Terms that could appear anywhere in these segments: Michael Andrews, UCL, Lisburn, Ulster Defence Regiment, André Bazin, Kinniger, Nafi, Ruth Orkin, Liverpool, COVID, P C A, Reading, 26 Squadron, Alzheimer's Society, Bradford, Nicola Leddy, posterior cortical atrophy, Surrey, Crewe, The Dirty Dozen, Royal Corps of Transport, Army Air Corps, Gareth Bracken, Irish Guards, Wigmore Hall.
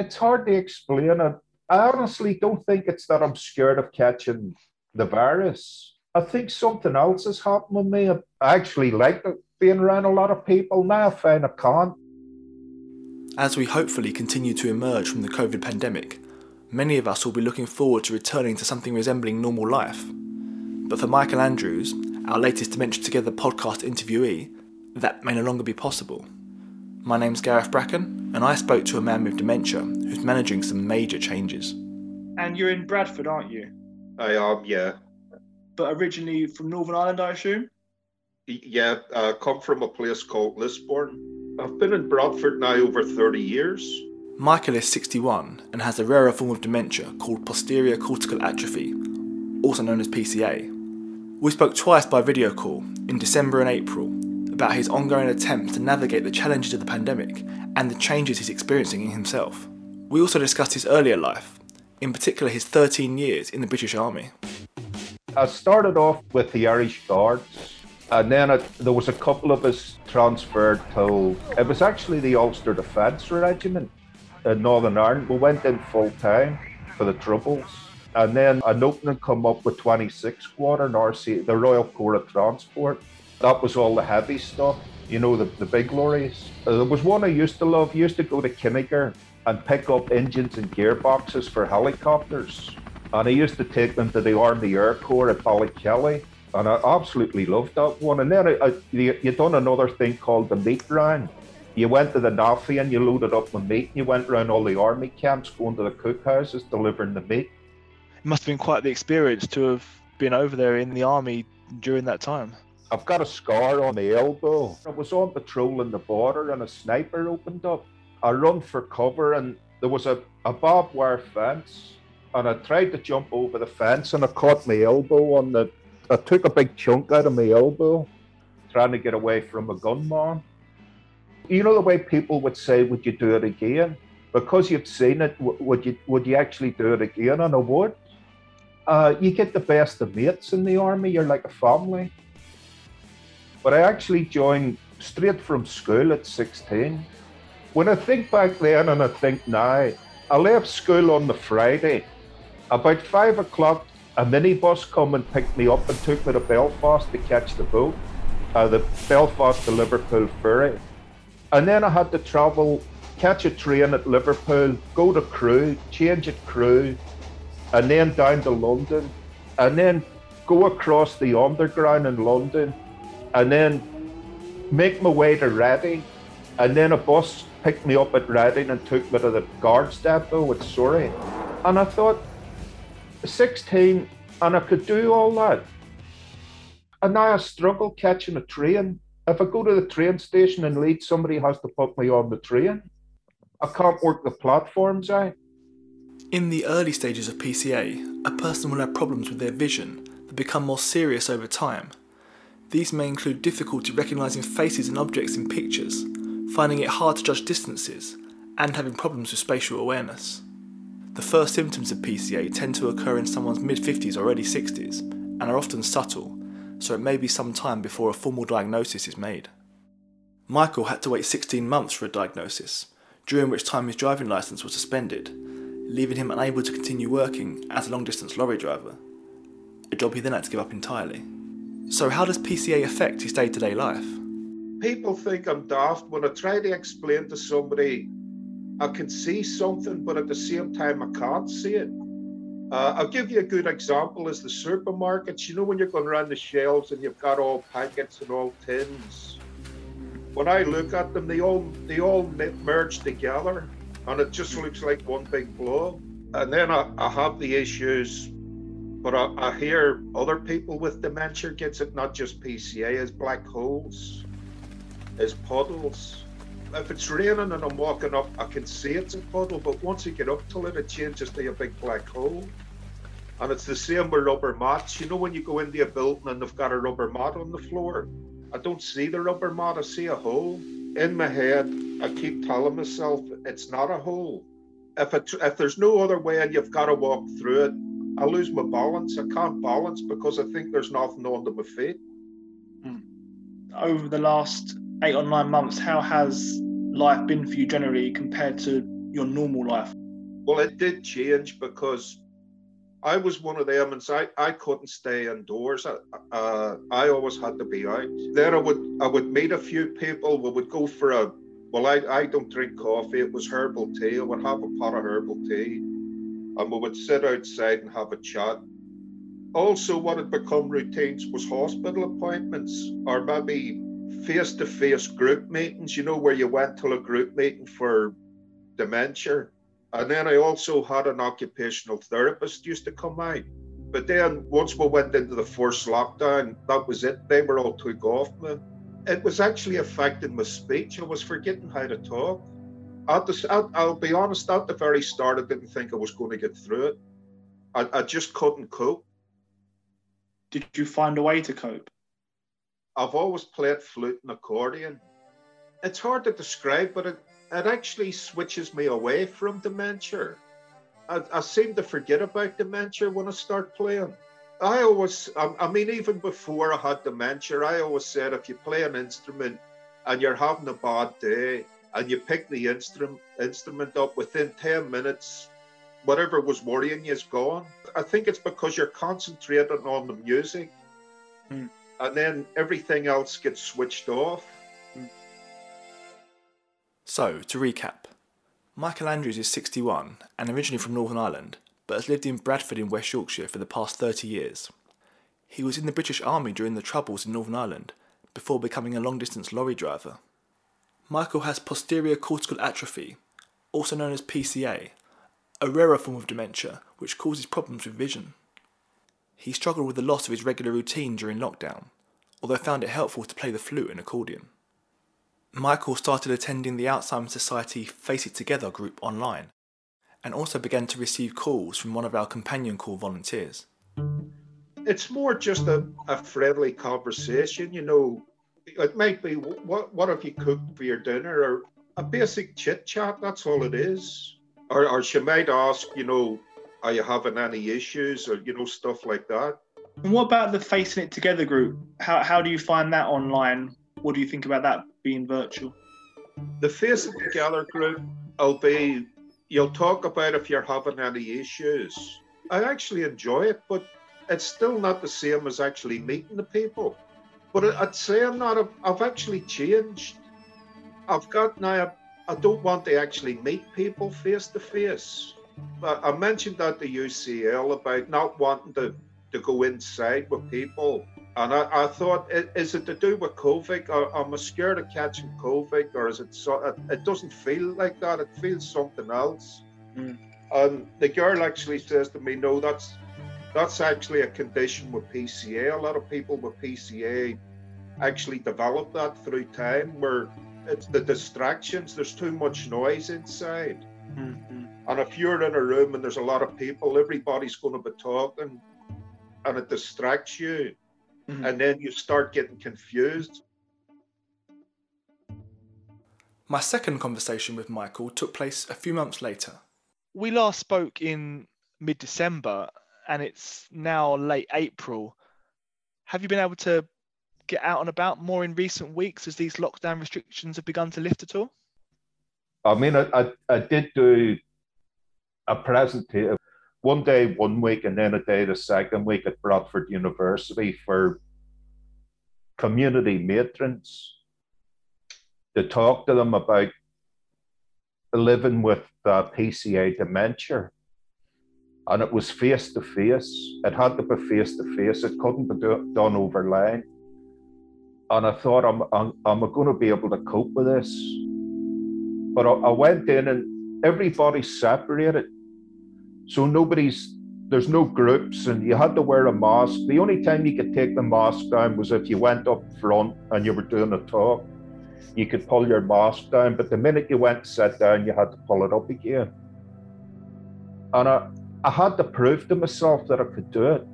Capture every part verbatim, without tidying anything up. it's hard to explain it. I honestly don't think it's that I'm scared of catching the virus. I think something else has happened with me. I actually like being around a lot of people. Now I find I can't. As we hopefully continue to emerge from the COVID pandemic, many of us will be looking forward to returning to something resembling normal life. But for Michael Andrews, our latest Dementia Together podcast interviewee, that may no longer be possible. My name's Gareth Bracken, and I spoke to a man with dementia who's managing some major changes. And you're in Bradford, aren't you? I am, yeah. But originally from Northern Ireland, I assume? Yeah, I come from a place called Lisburn. I've been in Bradford now over thirty years. Michael is sixty-one and has a rarer form of dementia called posterior cortical atrophy, also known as P C A. We spoke twice by video call, in December and April, about his ongoing attempts to navigate the challenges of the pandemic and the changes he's experiencing in himself. We also discussed his earlier life, in particular his thirteen years in the British Army. I started off with the Irish Guards, and then it, there was a couple of us transferred to, it was actually the Ulster Defence Regiment in Northern Ireland. We went in full time for the Troubles, and then an opening came up with twenty-six Squadron, R C, the Royal Corps of Transport. That was all the heavy stuff, you know, the, the big lorries. Uh, there was one I used to love. I used to go to Kinniger and pick up engines and gearboxes for helicopters. And I used to take them to the Army Air Corps at Ballykelly. And I absolutely loved that one. And then I, I, you, you done another thing called the meat round. You went to the Nafi and you loaded up with meat. And you went around all the army camps, going to the cookhouses, delivering the meat. It must have been quite the experience to have been over there in the army during that time. I've got a scar on the elbow. I was on patrol in the border and a sniper opened up. I run for cover and there was a, a barbed wire fence and I tried to jump over the fence and I caught my elbow on the... I took a big chunk out of my elbow trying to get away from a gunman. You know the way people would say, would you do it again? Because you've seen it, would you, would you actually do it again? And I would. Uh, you get the best of mates in the army. You're like a family. But I actually joined straight from school at sixteen. When I think back then and I think now, I left school on the Friday. About five o'clock, a minibus come and picked me up and took me to Belfast to catch the boat, uh, the Belfast to Liverpool ferry. And then I had to travel, catch a train at Liverpool, go to Crewe, change at Crewe, and then down to London, and then go across the Underground in London, and then make my way to Reading, and then a bus picked me up at Reading and took me to the Guards depot at Surrey. And I thought, sixteen, and I could do all that. And now I struggle catching a train. If I go to the train station in Leeds, somebody has to put me on the train. I can't work the platforms out. In the early stages of P C A, a person will have problems with their vision that become more serious over time. These may include difficulty recognising faces and objects in pictures, finding it hard to judge distances, and having problems with spatial awareness. The first symptoms of P C A tend to occur in someone's mid-fifties or early sixties, and are often subtle, so it may be some time before a formal diagnosis is made. Michael had to wait sixteen months for a diagnosis, during which time his driving licence was suspended, leaving him unable to continue working as a long-distance lorry driver, a job he then had to give up entirely. So how does P C A affect his day-to-day life? People think I'm daft when I try to explain to somebody I can see something, but at the same time, I can't see it. Uh, I'll give you a good example is the supermarkets. You know when you're going around the shelves and you've got all packets and all tins? When I look at them, they all, they all merge together, and it just looks like one big blob. And then I, I have the issues. But I, I hear other people with dementia gets it, not just P C A, as black holes, as puddles. If it's raining and I'm walking up, I can see it's a puddle, but once you get up to it, it changes to a big black hole. And it's the same with rubber mats. You know when you go into a building and they've got a rubber mat on the floor? I don't see the rubber mat, I see a hole. In my head, I keep telling myself it's not a hole. If, it, if there's no other way and you've got to walk through it, I lose my balance. I can't balance because I think there's nothing under my feet. Over the last eight or nine months, how has life been for you generally compared to your normal life? Well, it did change because I was one of them, and I, I couldn't stay indoors. I, uh, I always had to be out. Then I would I would meet a few people. We would go for a, well, I, I don't drink coffee. It was herbal tea. I would have a pot of herbal tea, and we would sit outside and have a chat. Also, what had become routines was hospital appointments, or maybe face-to-face group meetings, you know, where you went to a group meeting for dementia. And then I also had an occupational therapist used to come out. But then once we went into the first lockdown, that was it. They were all took off me. It was actually affecting my speech. I was forgetting how to talk. At the, at, I'll be honest, at the very start, I didn't think I was going to get through it. I, I just couldn't cope. Did you find a way to cope? I've always played flute and accordion. It's hard to describe, but it, it actually switches me away from dementia. I, I seem to forget about dementia when I start playing. I always, I, I mean, even before I had dementia, I always said if you play an instrument and you're having a bad day and you pick the instrument instrument up within ten minutes, whatever was worrying you is gone. I think it's because you're concentrating on the music mm. and then everything else gets switched off. So, to recap, Michael Andrews is sixty-one and originally from Northern Ireland, but has lived in Bradford in West Yorkshire for the past thirty years. He was in the British Army during the Troubles in Northern Ireland, before becoming a long-distance lorry driver. Michael has posterior cortical atrophy, also known as P C A, a rarer form of dementia which causes problems with vision. He struggled with the loss of his regular routine during lockdown, although found it helpful to play the flute and accordion. Michael started attending the Alzheimer's Society Face It Together group online, and also began to receive calls from one of our companion corps volunteers. It's more just a, a friendly conversation, you know. It might be, what, what have you cooked for your dinner? Or a basic chit-chat, that's all it is. Or, or she might ask, you know, are you having any issues? Or, you know, stuff like that. And what about the Facing It Together group? How, how do you find that online? What do you think about that being virtual? The Face It Together group will be, you'll talk about if you're having any issues. I actually enjoy it, but it's still not the same as actually meeting the people. But I'd say I'm not, I've, I've actually changed. I've got now, I don't want to actually meet people face to face. I mentioned at the U C L about not wanting to, to go inside with people. And I, I thought, is it to do with COVID? Am I scared of catching COVID? Or is it so? It doesn't feel like that. It feels something else. Mm. And the girl actually says to me, no, that's that's actually a condition with P C A. A lot of people with P C A actually develop that through time, where it's the distractions. There's too much noise inside. Mm-hmm. And if you're in a room and there's a lot of people, everybody's going to be talking and it distracts you. Mm-hmm. And then you start getting confused. My second conversation with Michael took place a few months later. We last spoke in mid-December and it's now late April. Have you been able to get out and about more in recent weeks as these lockdown restrictions have begun to lift at all? I mean, I, I, I did do a presentation. One day, one week, and then a day the second week at Bradford University for community matrons to talk to them about living with uh, P C A dementia. And it was face-to-face. It had to be face-to-face. It couldn't be do- done overline. And I thought, I'm, I'm, am I going to be able to cope with this? But I, I went in and everybody's separated. So nobody's, there's no groups and you had to wear a mask. The only time you could take the mask down was if you went up front and you were doing a talk, you could pull your mask down. But the minute you went and sat down, you had to pull it up again. And I, I had to prove to myself that I could do it.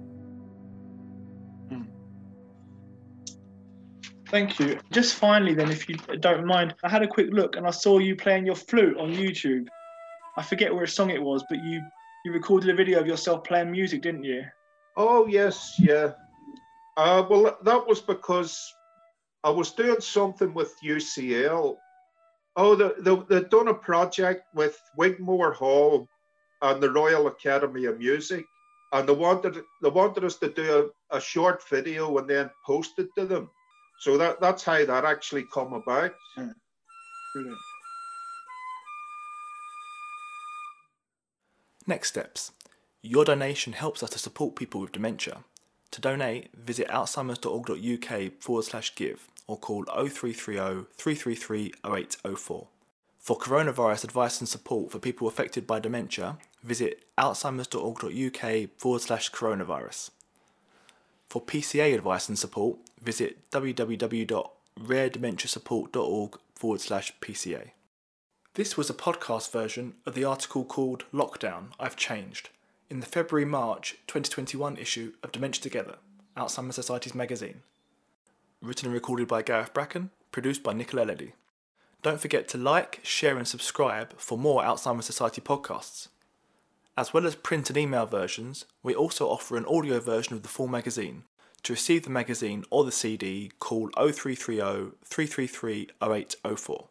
Thank you. Just finally then, if you don't mind, I had a quick look and I saw you playing your flute on YouTube. I forget which song it was, but you... You recorded a video of yourself playing music, didn't you? Oh, yes, yeah. Uh, well, that was because I was doing something with U C L Oh, the, the, they'd done a project with Wigmore Hall and the Royal Academy of Music, and they wanted they wanted us to do a, a short video and then post it to them. So that, that's how that actually come about. Yeah. Brilliant. Next steps. Your donation helps us to support people with dementia. To donate, visit alzheimers dot org.uk forward slash give or call oh three three oh, three three three, oh eight oh four. For coronavirus advice and support for people affected by dementia, visit alzheimers dot org.uk forward slash coronavirus. For P C A advice and support, visit www.rare dementia support dot org forward slash PCA. This was a podcast version of the article called Lockdown, I've Changed, in the February March twenty twenty-one issue of Dementia Together, Alzheimer's Society's magazine. Written and recorded by Gareth Bracken, produced by Nicola Leddy. Don't forget to like, share and subscribe for more Alzheimer's Society podcasts. As well as print and email versions, we also offer an audio version of the full magazine. To receive the magazine or the C D, call oh three three oh, three three three, oh eight oh four.